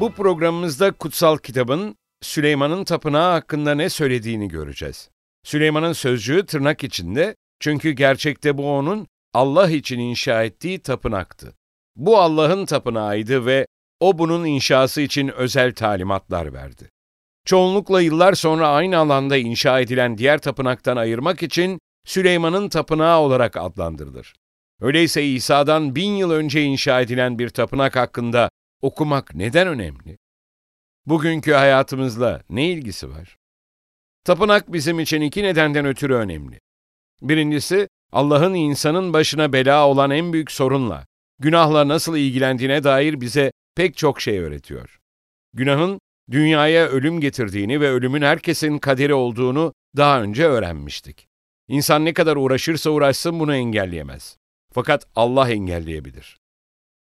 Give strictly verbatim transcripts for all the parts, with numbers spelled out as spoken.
Bu programımızda kutsal kitabın Süleyman'ın tapınağı hakkında ne söylediğini göreceğiz. Süleyman'ın sözcüğü tırnak içinde, çünkü gerçekte bu onun Allah için inşa ettiği tapınaktı. Bu Allah'ın tapınağıydı ve o bunun inşası için özel talimatlar verdi. Çoğunlukla yıllar sonra aynı alanda inşa edilen diğer tapınaktan ayırmak için Süleyman'ın tapınağı olarak adlandırılır. Öyleyse İsa'dan bin yıl önce inşa edilen bir tapınak hakkında okumak neden önemli? Bugünkü hayatımızla ne ilgisi var? Tapınak bizim için iki nedenden ötürü önemli. Birincisi, Allah'ın insanın başına bela olan en büyük sorunla, günahla nasıl ilgilendiğine dair bize pek çok şey öğretiyor. Günahın dünyaya ölüm getirdiğini ve ölümün herkesin kaderi olduğunu daha önce öğrenmiştik. İnsan ne kadar uğraşırsa uğraşsın bunu engelleyemez. Fakat Allah engelleyebilir.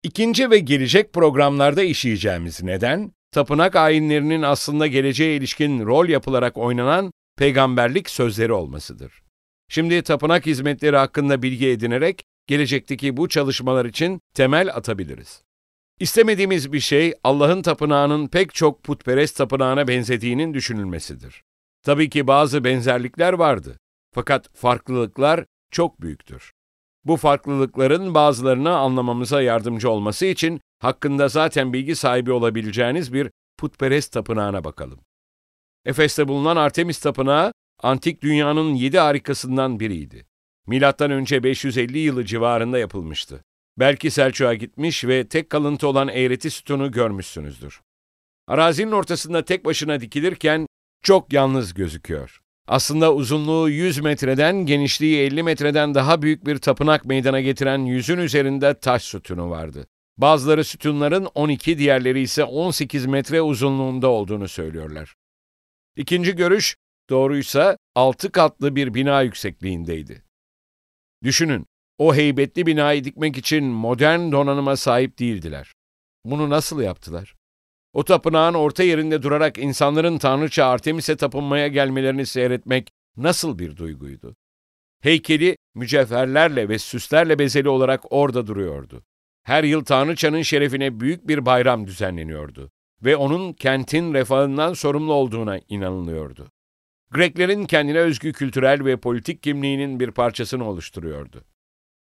İkinci ve gelecek programlarda işleyeceğimiz neden, tapınak ayinlerinin aslında geleceğe ilişkin rol yapılarak oynanan peygamberlik sözleri olmasıdır. Şimdi tapınak hizmetleri hakkında bilgi edinerek gelecekteki bu çalışmalar için temel atabiliriz. İstemediğimiz bir şey, Allah'ın tapınağının pek çok putperest tapınağına benzediğinin düşünülmesidir. Tabii ki bazı benzerlikler vardı, fakat farklılıklar çok büyüktür. Bu farklılıkların bazılarını anlamamıza yardımcı olması için hakkında zaten bilgi sahibi olabileceğiniz bir putperest tapınağına bakalım. Efes'te bulunan Artemis Tapınağı, antik dünyanın yedi harikasından biriydi. Milattan önce beş yüz elli yılı civarında yapılmıştı. Belki Selçuk'a gitmiş ve tek kalıntı olan eğreti sütunu görmüşsünüzdür. Arazinin ortasında tek başına dikilirken çok yalnız gözüküyor. Aslında uzunluğu yüz metreden, genişliği elli metreden daha büyük bir tapınak meydana getiren yüzün üzerinde taş sütunu vardı. Bazıları sütunların on iki, diğerleri ise on sekiz metre uzunluğunda olduğunu söylüyorlar. İkinci görüş doğruysa altı katlı bir bina yüksekliğindeydi. Düşünün, o heybetli binayı dikmek için modern donanıma sahip değildiler. Bunu nasıl yaptılar? O tapınağın orta yerinde durarak insanların tanrıça Artemis'e tapınmaya gelmelerini seyretmek nasıl bir duyguydu? Heykeli mücevherlerle ve süslerle bezeli olarak orada duruyordu. Her yıl tanrıçanın şerefine büyük bir bayram düzenleniyordu ve onun kentin refahından sorumlu olduğuna inanılıyordu. Greklerin kendine özgü kültürel ve politik kimliğinin bir parçasını oluşturuyordu.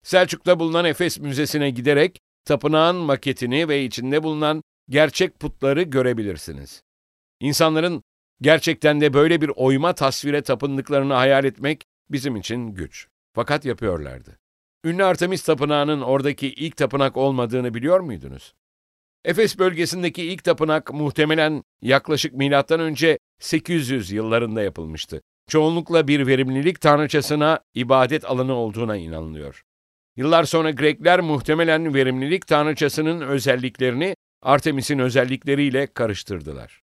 Selçuk'ta bulunan Efes Müzesi'ne giderek tapınağın maketini ve içinde bulunan gerçek putları görebilirsiniz. İnsanların gerçekten de böyle bir oyma tasvire tapındıklarını hayal etmek bizim için güç. Fakat yapıyorlardı. Ünlü Artemis Tapınağı'nın oradaki ilk tapınak olmadığını biliyor muydunuz? Efes bölgesindeki ilk tapınak muhtemelen yaklaşık milattan önce sekiz yüz yıllarında yapılmıştı. Çoğunlukla bir verimlilik tanrıçasına ibadet alanı olduğuna inanılıyor. Yıllar sonra Grekler muhtemelen verimlilik tanrıçasının özelliklerini Artemis'in özellikleriyle karıştırdılar.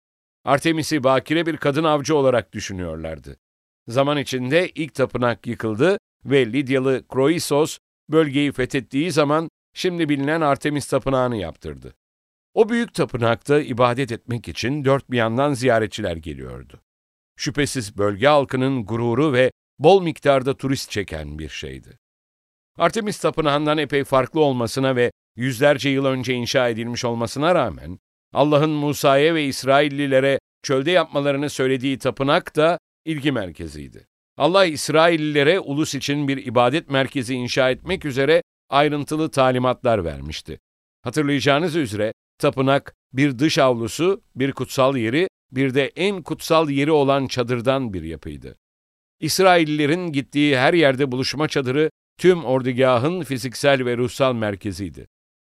Artemis'i bakire bir kadın avcı olarak düşünüyorlardı. Zaman içinde ilk tapınak yıkıldı ve Lidyalı Kroisos bölgeyi fethettiği zaman şimdi bilinen Artemis Tapınağı'nı yaptırdı. O büyük tapınakta ibadet etmek için dört bir yandan ziyaretçiler geliyordu. Şüphesiz bölge halkının gururu ve bol miktarda turist çeken bir şeydi. Artemis Tapınağı'ndan epey farklı olmasına ve yüzlerce yıl önce inşa edilmiş olmasına rağmen, Allah'ın Musa'ya ve İsraillilere çölde yapmalarını söylediği tapınak da ilgi merkeziydi. Allah, İsraillilere ulus için bir ibadet merkezi inşa etmek üzere ayrıntılı talimatlar vermişti. Hatırlayacağınız üzere, tapınak bir dış avlusu, bir kutsal yeri, bir de en kutsal yeri olan çadırdan bir yapıydı. İsraillilerin gittiği her yerde buluşma çadırı, tüm ordugahın fiziksel ve ruhsal merkeziydi.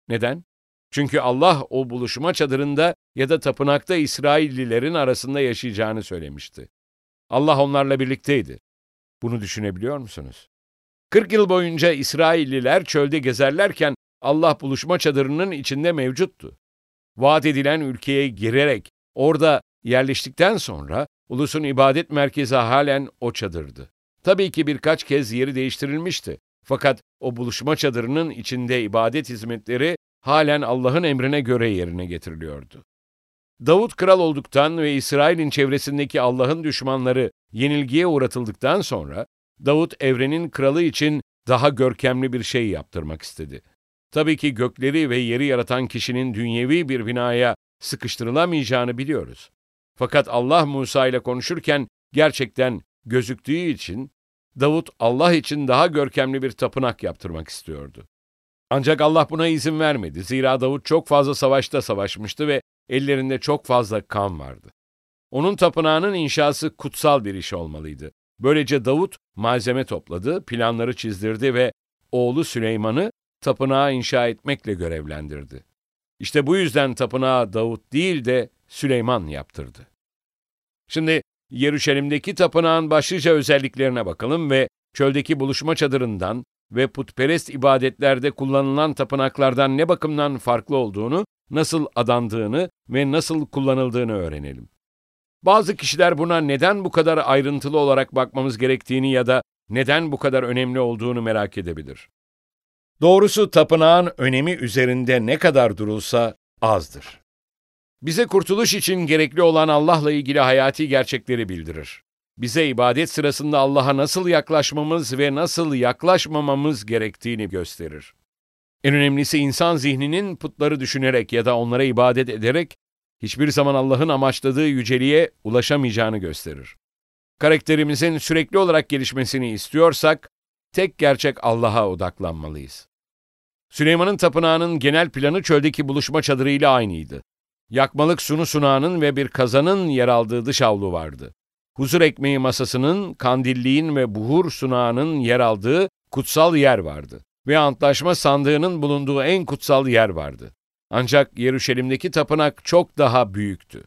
Neden? Çünkü Allah o buluşma çadırında ya da tapınakta İsraillilerin arasında yaşayacağını söylemişti. Allah onlarla birlikteydi. Bunu düşünebiliyor musunuz? kırk yıl boyunca İsrailliler çölde gezerlerken Allah buluşma çadırının içinde mevcuttu. Vaat edilen ülkeye girerek orada yerleştikten sonra ulusun ibadet merkezi halen o çadırdı. Tabii ki birkaç kez yeri değiştirilmişti. Fakat o buluşma çadırının içinde ibadet hizmetleri halen Allah'ın emrine göre yerine getiriliyordu. Davut kral olduktan ve İsrail'in çevresindeki Allah'ın düşmanları yenilgiye uğratıldıktan sonra Davut evrenin kralı için daha görkemli bir şey yaptırmak istedi. Tabii ki gökleri ve yeri yaratan kişinin dünyevi bir binaya sıkıştırılamayacağını biliyoruz. Fakat Allah Musa ile konuşurken gerçekten gözüktüğü için Davut Allah için daha görkemli bir tapınak yaptırmak istiyordu. Ancak Allah buna izin vermedi. Zira Davut çok fazla savaşta savaşmıştı ve ellerinde çok fazla kan vardı. Onun tapınağının inşası kutsal bir iş olmalıydı. Böylece Davut malzeme topladı, planları çizdirdi ve oğlu Süleyman'ı tapınağı inşa etmekle görevlendirdi. İşte bu yüzden tapınağı Davut değil de Süleyman yaptırdı. Şimdi Yeruşalim'deki tapınağın başlıca özelliklerine bakalım ve çöldeki buluşma çadırından ve putperest ibadetlerde kullanılan tapınaklardan ne bakımdan farklı olduğunu, nasıl adandığını ve nasıl kullanıldığını öğrenelim. Bazı kişiler buna neden bu kadar ayrıntılı olarak bakmamız gerektiğini ya da neden bu kadar önemli olduğunu merak edebilir. Doğrusu tapınağın önemi üzerinde ne kadar durulsa azdır. Bize kurtuluş için gerekli olan Allah'la ilgili hayati gerçekleri bildirir. Bize ibadet sırasında Allah'a nasıl yaklaşmamız ve nasıl yaklaşmamamız gerektiğini gösterir. En önemlisi insan zihninin putları düşünerek ya da onlara ibadet ederek hiçbir zaman Allah'ın amaçladığı yüceliğe ulaşamayacağını gösterir. Karakterimizin sürekli olarak gelişmesini istiyorsak, tek gerçek Allah'a odaklanmalıyız. Süleyman'ın tapınağının genel planı çöldeki buluşma çadırıyla aynıydı. Yakmalık sunu sunağının ve bir kazanın yer aldığı dış avlu vardı. Huzur ekmeği masasının, kandilliğin ve buhur sunağının yer aldığı kutsal yer vardı. Ve antlaşma sandığının bulunduğu en kutsal yer vardı. Ancak Yeruşalim'deki tapınak çok daha büyüktü.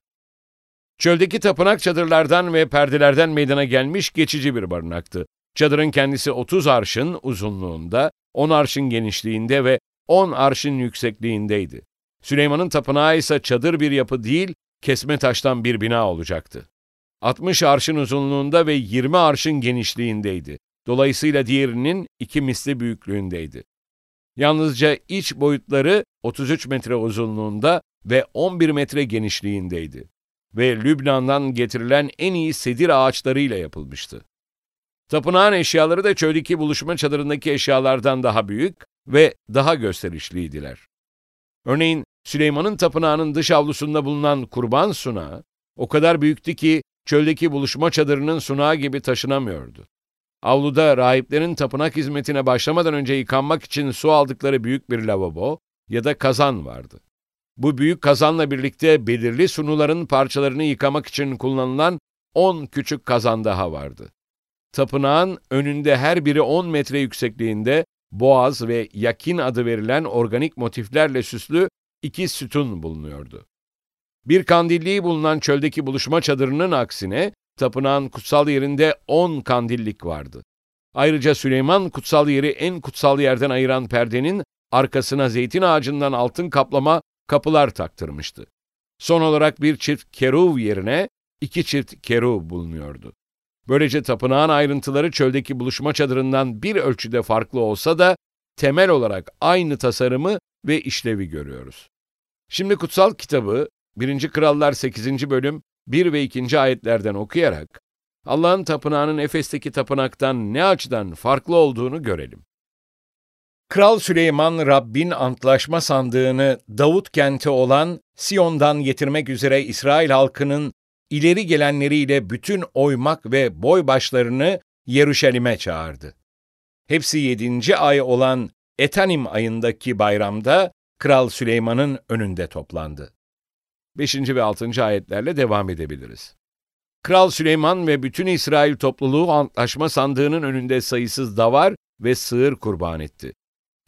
Çöldeki tapınak çadırlardan ve perdelerden meydana gelmiş geçici bir barınaktı. Çadırın kendisi otuz arşın uzunluğunda, on arşın genişliğinde ve on arşın yüksekliğindeydi. Süleyman'ın tapınağı ise çadır bir yapı değil, kesme taştan bir bina olacaktı. altmış arşın uzunluğunda ve yirmi arşın genişliğindeydi. Dolayısıyla diğerinin iki misli büyüklüğündeydi. Yalnızca iç boyutları otuz üç metre uzunluğunda ve on bir metre genişliğindeydi ve Lübnan'dan getirilen en iyi sedir ağaçlarıyla yapılmıştı. Tapınağın eşyaları da çöldeki buluşma çadırındaki eşyalardan daha büyük ve daha gösterişliydiler. Örneğin Süleyman'ın tapınağının dış avlusunda bulunan kurban sunağı o kadar büyüktü ki çöldeki buluşma çadırının sunağı gibi taşınamıyordu. Avluda rahiplerin tapınak hizmetine başlamadan önce yıkanmak için su aldıkları büyük bir lavabo ya da kazan vardı. Bu büyük kazanla birlikte belirli sunuların parçalarını yıkamak için kullanılan on küçük kazan daha vardı. Tapınağın önünde her biri on metre yüksekliğinde Boaz ve Yakin adı verilen organik motiflerle süslü iki sütun bulunuyordu. Bir kandilliği bulunan çöldeki buluşma çadırının aksine tapınağın kutsal yerinde on kandillik vardı. Ayrıca Süleyman kutsal yeri en kutsal yerden ayıran perdenin arkasına zeytin ağacından altın kaplama kapılar taktırmıştı. Son olarak bir çift keruv yerine iki çift keruv bulunuyordu. Böylece tapınağın ayrıntıları çöldeki buluşma çadırından bir ölçüde farklı olsa da temel olarak aynı tasarımı ve işlevi görüyoruz. Şimdi kutsal kitabı birinci Krallar sekizinci bölüm bir ve ikinci ayetlerden okuyarak Allah'ın tapınağının Efes'teki tapınaktan ne açıdan farklı olduğunu görelim. Kral Süleyman Rabbin antlaşma sandığını Davut kenti olan Sion'dan getirmek üzere İsrail halkının ileri gelenleriyle bütün oymak ve boy başlarını Yeruşalim'e çağırdı. Hepsi yedinci ay olan Etanim ayındaki bayramda Kral Süleyman'ın önünde toplandı. beşinci ve altıncı ayetlerle devam edebiliriz. Kral Süleyman ve bütün İsrail topluluğu antlaşma sandığının önünde sayısız davar ve sığır kurban etti.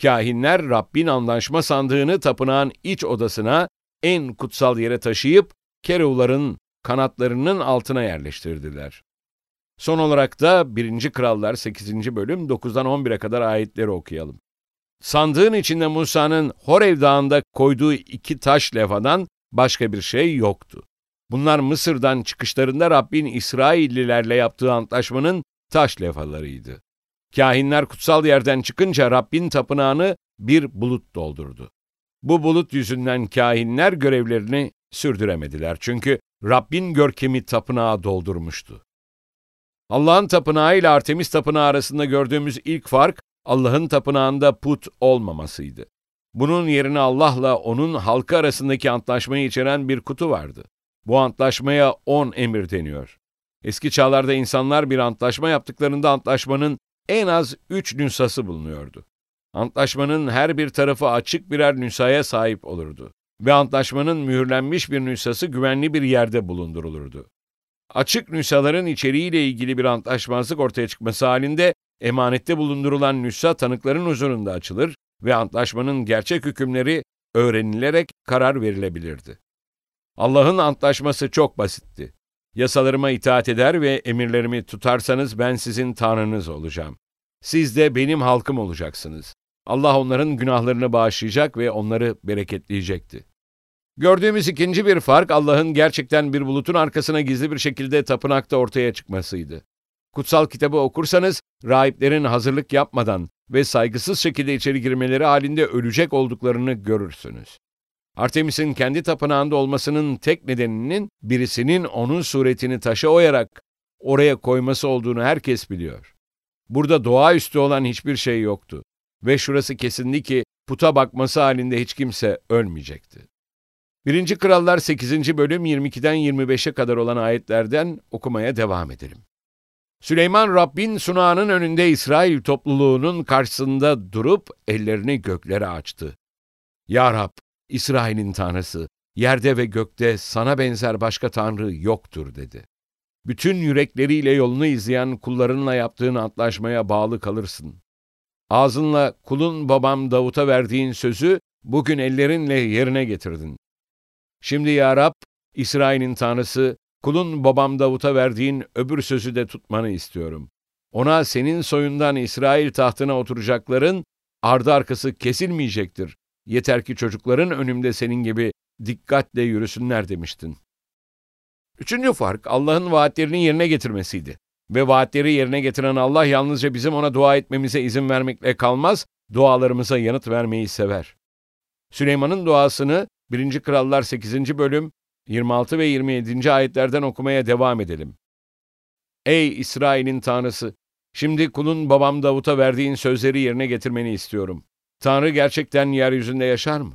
Kâhinler Rabbin antlaşma sandığını tapınağın iç odasına, en kutsal yere taşıyıp keruvların kanatlarının altına yerleştirdiler. Son olarak da birinci Krallar sekizinci bölüm dokuzdan on bire kadar ayetleri okuyalım. Sandığın içinde Musa'nın Horev Dağı'nda koyduğu iki taş levhadan başka bir şey yoktu. Bunlar Mısır'dan çıkışlarında Rabbin İsraillilerle yaptığı antlaşmanın taş levhalarıydı. Kâhinler kutsal yerden çıkınca Rabbin tapınağını bir bulut doldurdu. Bu bulut yüzünden kâhinler görevlerini sürdüremediler. Çünkü Rabbin görkemi tapınağı doldurmuştu. Allah'ın tapınağı ile Artemis tapınağı arasında gördüğümüz ilk fark, Allah'ın tapınağında put olmamasıydı. Bunun yerine Allah'la onun halkı arasındaki antlaşmayı içeren bir kutu vardı. Bu antlaşmaya on emir deniyor. Eski çağlarda insanlar bir antlaşma yaptıklarında antlaşmanın en az üç nüshası bulunuyordu. Antlaşmanın her bir tarafı açık birer nüshaya sahip olurdu ve antlaşmanın mühürlenmiş bir nüshası güvenli bir yerde bulundurulurdu. Açık nüshaların içeriğiyle ilgili bir antlaşmazlık ortaya çıkması halinde emanette bulundurulan nüsha tanıkların huzurunda açılır ve antlaşmanın gerçek hükümleri öğrenilerek karar verilebilirdi. Allah'ın antlaşması çok basitti. Yasalarıma itaat eder ve emirlerimi tutarsanız ben sizin Tanrınız olacağım. Siz de benim halkım olacaksınız. Allah onların günahlarını bağışlayacak ve onları bereketleyecekti. Gördüğümüz ikinci bir fark, Allah'ın gerçekten bir bulutun arkasına gizli bir şekilde tapınakta ortaya çıkmasıydı. Kutsal kitabı okursanız, rahiplerin hazırlık yapmadan ve saygısız şekilde içeri girmeleri halinde ölecek olduklarını görürsünüz. Artemis'in kendi tapınağında olmasının tek nedeninin birisinin onun suretini taşa oyarak oraya koyması olduğunu herkes biliyor. Burada doğaüstü olan hiçbir şey yoktu ve şurası kesindi ki puta bakması halinde hiç kimse ölmeyecekti. birinci. Krallar sekizinci bölüm yirmi ikiden yirmi beşe kadar olan ayetlerden okumaya devam edelim. Süleyman Rabbin sunağının önünde İsrail topluluğunun karşısında durup ellerini göklere açtı. Ya Rab, İsrail'in Tanrısı, yerde ve gökte sana benzer başka Tanrı yoktur dedi. Bütün yürekleriyle yolunu izleyen kullarınla yaptığın antlaşmaya bağlı kalırsın. Ağzınla kulun babam Davut'a verdiğin sözü bugün ellerinle yerine getirdin. Şimdi ya Rab, İsrail'in Tanrısı, kulun babam Davut'a verdiğin öbür sözü de tutmanı istiyorum. Ona senin soyundan İsrail tahtına oturacakların ardı arkası kesilmeyecektir. Yeter ki çocukların önümde senin gibi dikkatle yürüsünler demiştin. Üçüncü fark, Allah'ın vaatlerini yerine getirmesiydi. Ve vaatleri yerine getiren Allah yalnızca bizim ona dua etmemize izin vermekle kalmaz, dualarımıza yanıt vermeyi sever. Süleyman'ın duasını birinci. Krallar sekizinci bölüm yirmi altı ve yirmi yedinci ayetlerden okumaya devam edelim. Ey İsrail'in Tanrısı! Şimdi kulun babam Davut'a verdiğin sözleri yerine getirmeni istiyorum. Tanrı gerçekten yeryüzünde yaşar mı?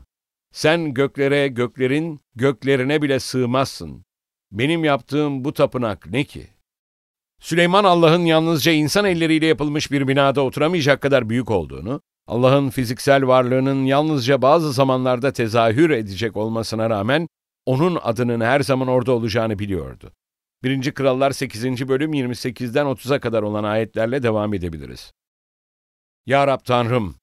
Sen göklere, göklerin, göklerine bile sığmazsın. Benim yaptığım bu tapınak ne ki? Süleyman Allah'ın yalnızca insan elleriyle yapılmış bir binada oturamayacak kadar büyük olduğunu, Allah'ın fiziksel varlığının yalnızca bazı zamanlarda tezahür edecek olmasına rağmen onun adının her zaman orada olacağını biliyordu. birinci. Krallar sekizinci bölüm yirmi sekizden otuza kadar olan ayetlerle devam edebiliriz. Ya Rab Tanrım!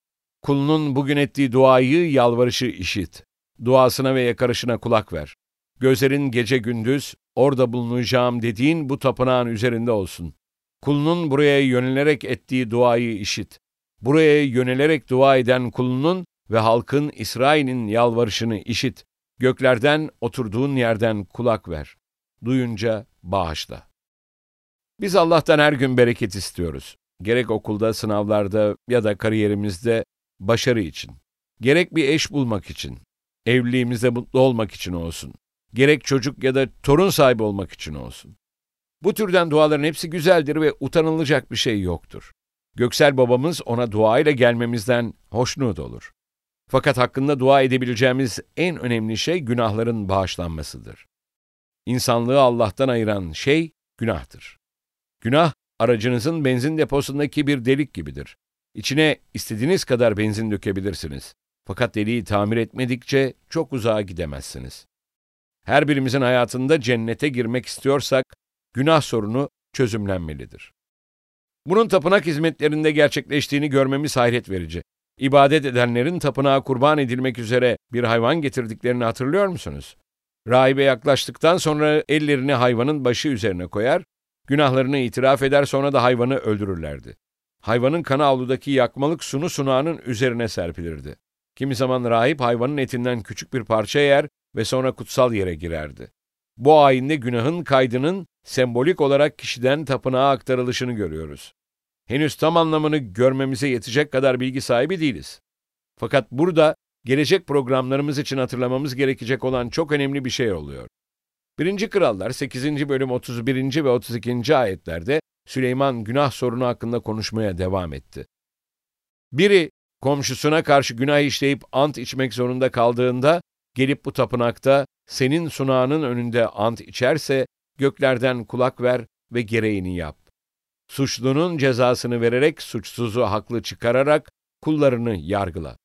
Kulunun bugün ettiği duayı, yalvarışı işit. Duasına ve yakarışına kulak ver. Gözlerin gece gündüz, orada bulunacağım dediğin bu tapınağın üzerinde olsun. Kulunun buraya yönelerek ettiği duayı işit. Buraya yönelerek dua eden kulunun ve halkın İsrail'in yalvarışını işit. Göklerden, oturduğun yerden kulak ver. Duyunca bağışla. Biz Allah'tan her gün bereket istiyoruz. Gerek okulda, sınavlarda ya da kariyerimizde, başarı için, gerek bir eş bulmak için, evliliğimizde mutlu olmak için olsun, gerek çocuk ya da torun sahibi olmak için olsun. Bu türden duaların hepsi güzeldir ve utanılacak bir şey yoktur. Göksel babamız ona duayla gelmemizden hoşnut olur. Fakat hakkında dua edebileceğimiz en önemli şey günahların bağışlanmasıdır. İnsanlığı Allah'tan ayıran şey günahtır. Günah, aracınızın benzin deposundaki bir delik gibidir. İçine istediğiniz kadar benzin dökebilirsiniz. Fakat deliği tamir etmedikçe çok uzağa gidemezsiniz. Her birimizin hayatında cennete girmek istiyorsak, günah sorunu çözümlenmelidir. Bunun tapınak hizmetlerinde gerçekleştiğini görmemiz hayret verici. İbadet edenlerin tapınağa kurban edilmek üzere bir hayvan getirdiklerini hatırlıyor musunuz? Rahibe yaklaştıktan sonra ellerini hayvanın başı üzerine koyar, günahlarını itiraf eder, sonra da hayvanı öldürürlerdi. hayvanın kanı avludaki yakmalık sunu sunağının üzerine serpilirdi. Kimi zaman rahip hayvanın etinden küçük bir parça yer ve sonra kutsal yere girerdi. Bu ayinde günahın kaydının sembolik olarak kişiden tapınağa aktarılışını görüyoruz. Henüz tam anlamını görmemize yetecek kadar bilgi sahibi değiliz. Fakat burada gelecek programlarımız için hatırlamamız gerekecek olan çok önemli bir şey oluyor. birinci. Krallar sekizinci bölüm otuz birinci ve otuz ikinci ayetlerde Süleyman günah sorunu hakkında konuşmaya devam etti. Biri komşusuna karşı günah işleyip ant içmek zorunda kaldığında gelip bu tapınakta senin sunağının önünde ant içerse göklerden kulak ver ve gereğini yap. Suçlunun cezasını vererek suçsuzu haklı çıkararak kullarını yargıla.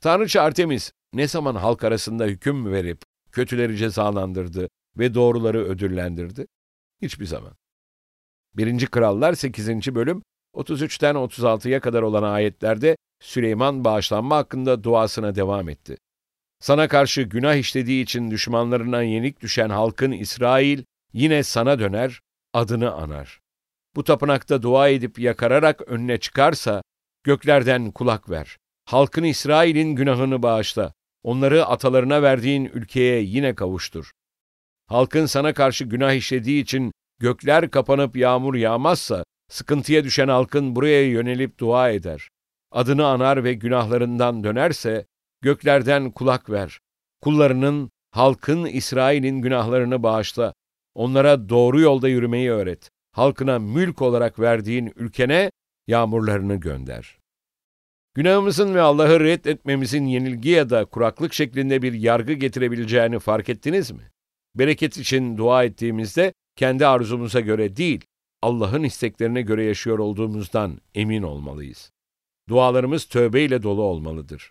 Tanrıça Artemis ne zaman halk arasında hüküm verip kötüleri cezalandırdı ve doğruları ödüllendirdi? Hiçbir zaman. birinci. Krallar sekizinci bölüm otuz üçten otuz altıya kadar olan ayetlerde Süleyman bağışlanma hakkında duasına devam etti. Sana karşı günah işlediği için düşmanlarına yenik düşen halkın İsrail yine sana döner, adını anar. Bu tapınakta dua edip yakararak önüne çıkarsa göklerden kulak ver. Halkın İsrail'in günahını bağışla. Onları atalarına verdiğin ülkeye yine kavuştur. Halkın sana karşı günah işlediği için gökler kapanıp yağmur yağmazsa, sıkıntıya düşen halkın buraya yönelip dua eder. Adını anar ve günahlarından dönerse, göklerden kulak ver. Kullarının, halkın İsrail'in günahlarını bağışla. Onlara doğru yolda yürümeyi öğret. Halkına mülk olarak verdiğin ülkene yağmurlarını gönder. Günahımızın ve Allah'ı reddetmemizin yenilgi ya da kuraklık şeklinde bir yargı getirebileceğini fark ettiniz mi? Bereket için dua ettiğimizde kendi arzumuza göre değil, Allah'ın isteklerine göre yaşıyor olduğumuzdan emin olmalıyız. Dualarımız tövbeyle dolu olmalıdır.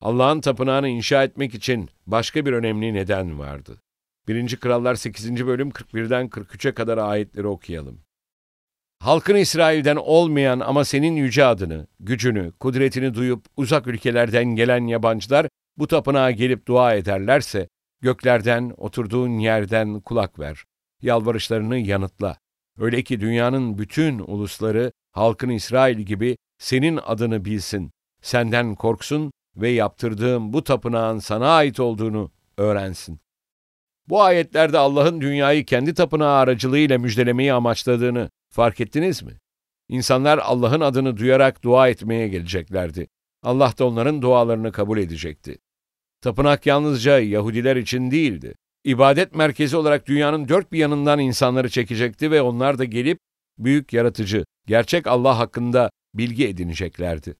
Allah'ın tapınağını inşa etmek için başka bir önemli neden vardı. birinci. Krallar sekizinci bölüm kırk birden kırk üçe kadar ayetleri okuyalım. Halkın İsrail'den olmayan ama senin yüce adını, gücünü, kudretini duyup uzak ülkelerden gelen yabancılar bu tapınağa gelip dua ederlerse, göklerden, oturduğun yerden kulak ver. Yalvarışlarını yanıtla. Öyle ki dünyanın bütün ulusları halkın İsrail gibi senin adını bilsin, senden korksun ve yaptırdığım bu tapınağın sana ait olduğunu öğrensin. Bu ayetlerde Allah'ın dünyayı kendi tapınağı aracılığıyla müjdelemeyi amaçladığını fark ettiniz mi? İnsanlar Allah'ın adını duyarak dua etmeye geleceklerdi. Allah da onların dualarını kabul edecekti. Tapınak yalnızca Yahudiler için değildi. İbadet merkezi olarak dünyanın dört bir yanından insanları çekecekti ve onlar da gelip büyük yaratıcı, gerçek Allah hakkında bilgi edineceklerdi.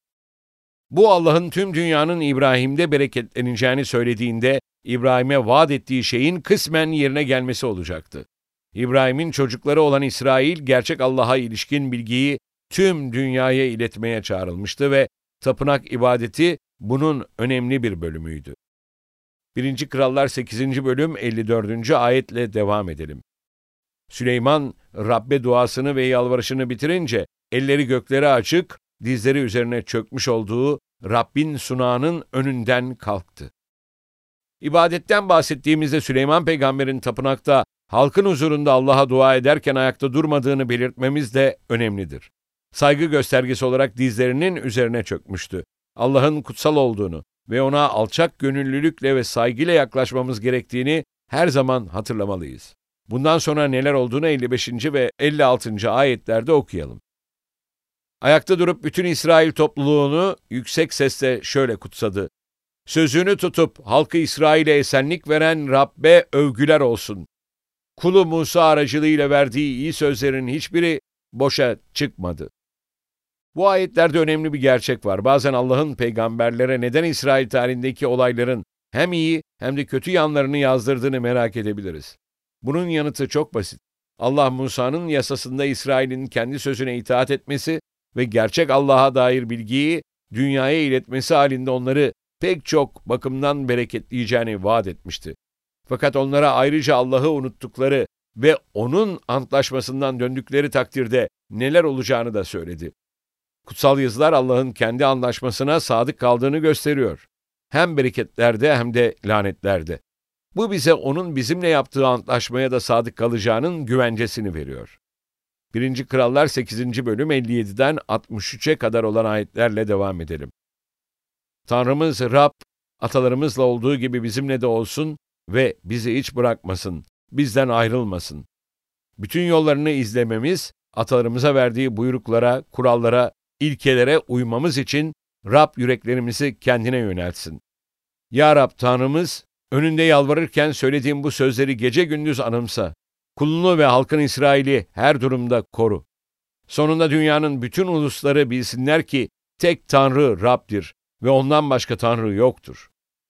Bu Allah'ın tüm dünyanın İbrahim'de bereketleneceğini söylediğinde İbrahim'e vaat ettiği şeyin kısmen yerine gelmesi olacaktı. İbrahim'in çocukları olan İsrail, gerçek Allah'a ilişkin bilgiyi tüm dünyaya iletmeye çağrılmıştı ve tapınak ibadeti bunun önemli bir bölümüydü. birinci. Krallar sekizinci bölüm elli dördüncü ayetle devam edelim. Süleyman, Rabbe duasını ve yalvarışını bitirince, elleri göklere açık, dizleri üzerine çökmüş olduğu Rabbin sunağının önünden kalktı. İbadetten bahsettiğimizde Süleyman peygamberin tapınakta, halkın huzurunda Allah'a dua ederken ayakta durmadığını belirtmemiz de önemlidir. Saygı göstergesi olarak dizlerinin üzerine çökmüştü. Allah'ın kutsal olduğunu ve ona alçak gönüllülükle ve saygıyla yaklaşmamız gerektiğini her zaman hatırlamalıyız. Bundan sonra neler olduğunu elli beşinci ve elli altıncı ayetlerde okuyalım. Ayakta durup bütün İsrail topluluğunu yüksek sesle şöyle kutsadı. Sözünü tutup halkı İsrail'e esenlik veren Rabbe övgüler olsun. Kulu Musa aracılığıyla verdiği iyi sözlerin hiçbiri boşa çıkmadı. Bu ayetlerde önemli bir gerçek var. Bazen Allah'ın peygamberlere neden İsrail tarihindeki olayların hem iyi hem de kötü yanlarını yazdırdığını merak edebiliriz. Bunun yanıtı çok basit. Allah Musa'nın yasasında İsrail'in kendi sözüne itaat etmesi ve gerçek Allah'a dair bilgiyi dünyaya iletmesi halinde onları pek çok bakımdan bereketleyeceğini vaat etmişti. Fakat onlara ayrıca Allah'ı unuttukları ve onun antlaşmasından döndükleri takdirde neler olacağını da söyledi. Kutsal yazılar Allah'ın kendi antlaşmasına sadık kaldığını gösteriyor. Hem bereketlerde hem de lanetlerde. Bu bize onun bizimle yaptığı antlaşmaya da sadık kalacağının güvencesini veriyor. birinci. Krallar sekizinci bölüm elli yediden altmış üçe kadar olan ayetlerle devam edelim. Tanrımız Rab, atalarımızla olduğu gibi bizimle de olsun ve bizi hiç bırakmasın, bizden ayrılmasın. Bütün yollarını izlememiz, atalarımıza verdiği buyruklara, kurallara, ilkelere uymamız için Rab yüreklerimizi kendine yöneltsin. Ya Rab Tanrımız, önünde yalvarırken söylediğim bu sözleri gece gündüz anımsa. Kulunu ve halkın İsrail'i her durumda koru. Sonunda dünyanın bütün ulusları bilsinler ki tek Tanrı Rab'dir ve ondan başka Tanrı yoktur.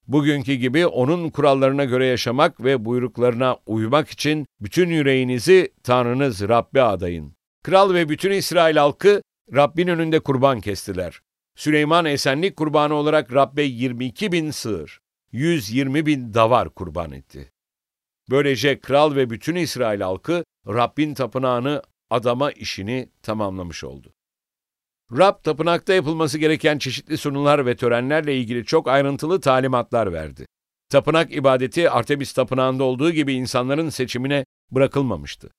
Bugünkü gibi onun kurallarına göre yaşamak ve buyruklarına uymak için bütün yüreğinizi Tanrınız Rab'be adayın. Kral ve bütün İsrail halkı Rabbin önünde kurban kestiler. Süleyman esenlik kurbanı olarak Rab'be yirmi iki bin sığır, yüz yirmi bin davar kurban etti. Böylece kral ve bütün İsrail halkı Rabbin tapınağını adama işini tamamlamış oldu. Rab tapınakta yapılması gereken çeşitli sunular ve törenlerle ilgili çok ayrıntılı talimatlar verdi. Tapınak ibadeti Artemis Tapınağı'nda olduğu gibi insanların seçimine bırakılmamıştı.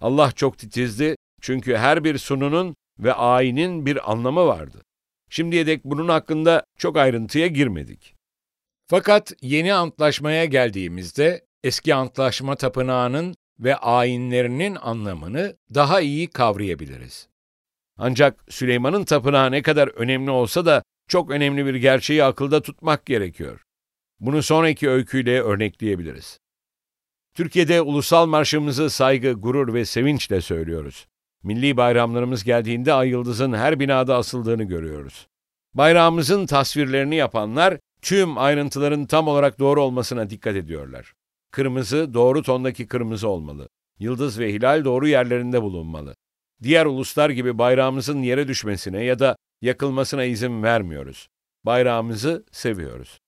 Allah çok titizdi çünkü her bir sununun ve ayinin bir anlamı vardı. Şimdiye dek bunun hakkında çok ayrıntıya girmedik. Fakat yeni antlaşmaya geldiğimizde eski antlaşma tapınağının ve ayinlerinin anlamını daha iyi kavrayabiliriz. Ancak Süleyman'ın tapınağı ne kadar önemli olsa da çok önemli bir gerçeği akılda tutmak gerekiyor. Bunu sonraki öyküyle örnekleyebiliriz. Türkiye'de ulusal marşımızı saygı, gurur ve sevinçle söylüyoruz. Milli bayramlarımız geldiğinde ay yıldızın her binada asıldığını görüyoruz. Bayrağımızın tasvirlerini yapanlar tüm ayrıntıların tam olarak doğru olmasına dikkat ediyorlar. Kırmızı doğru tondaki kırmızı olmalı. Yıldız ve hilal doğru yerlerinde bulunmalı. Diğer uluslar gibi bayrağımızın yere düşmesine ya da yakılmasına izin vermiyoruz. Bayrağımızı seviyoruz.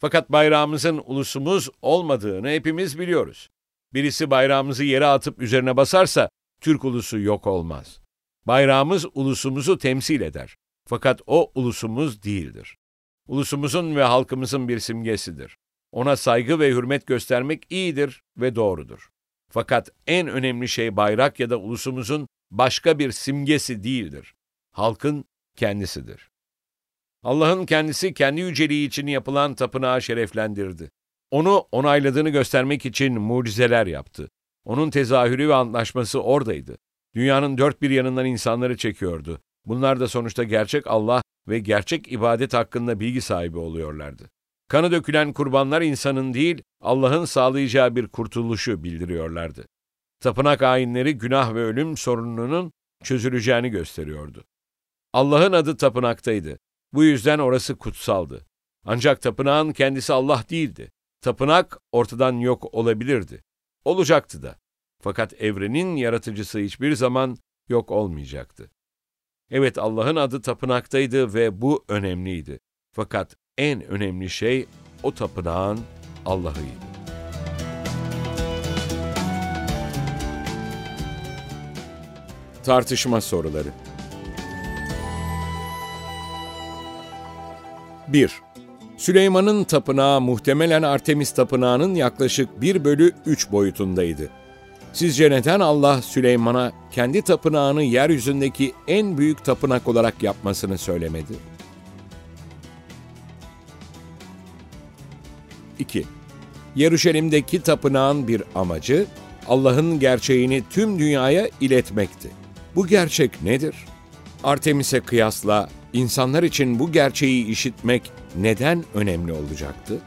Fakat bayrağımızın ulusumuz olmadığını hepimiz biliyoruz. Birisi bayrağımızı yere atıp üzerine basarsa Türk ulusu yok olmaz. Bayrağımız ulusumuzu temsil eder. Fakat o ulusumuz değildir. Ulusumuzun ve halkımızın bir simgesidir. Ona saygı ve hürmet göstermek iyidir ve doğrudur. Fakat en önemli şey bayrak ya da ulusumuzun başka bir simgesi değildir. Halkın kendisidir. Allah'ın kendisi kendi yüceliği için yapılan tapınağı şereflendirdi. Onu onayladığını göstermek için mucizeler yaptı. Onun tezahürü ve antlaşması oradaydı. Dünyanın dört bir yanından insanları çekiyordu. Bunlar da sonuçta gerçek Allah ve gerçek ibadet hakkında bilgi sahibi oluyorlardı. Kanı dökülen kurbanlar insanın değil, Allah'ın sağlayacağı bir kurtuluşu bildiriyorlardı. Tapınak ayinleri günah ve ölüm sorununun çözüleceğini gösteriyordu. Allah'ın adı tapınaktaydı. Bu yüzden orası kutsaldı. Ancak tapınağın kendisi Allah değildi. Tapınak ortadan yok olabilirdi. Olacaktı da. Fakat evrenin yaratıcısı hiçbir zaman yok olmayacaktı. Evet, Allah'ın adı tapınaktaydı ve bu önemliydi. Fakat en önemli şey o tapınağın Allah'ıydı. Tartışma soruları. bir. Süleyman'ın tapınağı muhtemelen Artemis Tapınağı'nın yaklaşık bir bölü üç boyutundaydı. Sizce neden Allah Süleyman'a kendi tapınağını yeryüzündeki en büyük tapınak olarak yapmasını söylemedi? iki. Yeruşalim'deki tapınağın bir amacı, Allah'ın gerçeğini tüm dünyaya iletmekti. Bu gerçek nedir? Artemis'e kıyasla insanlar için bu gerçeği işitmek neden önemli olacaktı?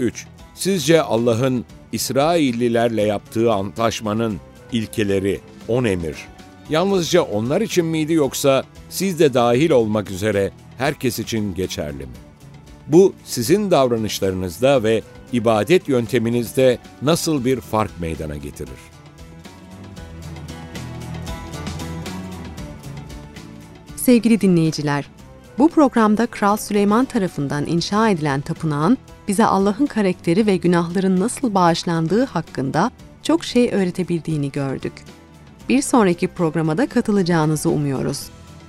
üç. Sizce Allah'ın İsraillilerle yaptığı antlaşmanın ilkeleri, on emir, yalnızca onlar için miydi yoksa siz de dahil olmak üzere herkes için geçerli mi? Bu sizin davranışlarınızda ve ibadet yönteminizde nasıl bir fark meydana getirir? Sevgili dinleyiciler, bu programda Kral Süleyman tarafından inşa edilen tapınağın bize Allah'ın karakteri ve günahların nasıl bağışlandığı hakkında çok şey öğretebildiğini gördük. Bir sonraki programa da katılacağınızı umuyoruz.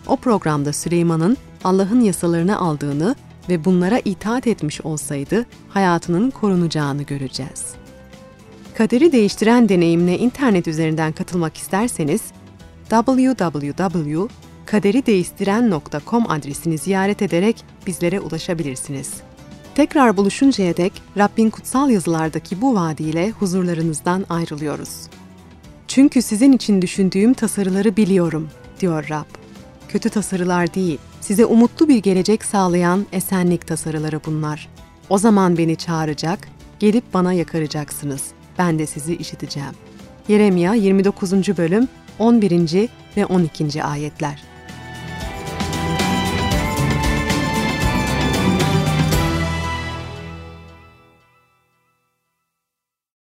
O programda Süleyman'ın Allah'ın yasalarını aldığını ve bunlara itaat etmiş olsaydı hayatının korunacağını göreceğiz. Kaderi Değiştiren deneyimine internet üzerinden katılmak isterseniz w w w nokta kaderi değiştiren nokta com adresini ziyaret ederek bizlere ulaşabilirsiniz. Tekrar buluşuncaya dek Rabbin kutsal yazılardaki bu vaadiyle huzurlarınızdan ayrılıyoruz. Çünkü sizin için düşündüğüm tasarıları biliyorum, diyor Rab. Kötü tasarılar değil, size umutlu bir gelecek sağlayan esenlik tasarıları bunlar. O zaman beni çağıracak, gelip bana yakaracaksınız. Ben de sizi işiteceğim. Yeremya yirmi dokuzuncu bölüm on birinci ve on ikinci ayetler.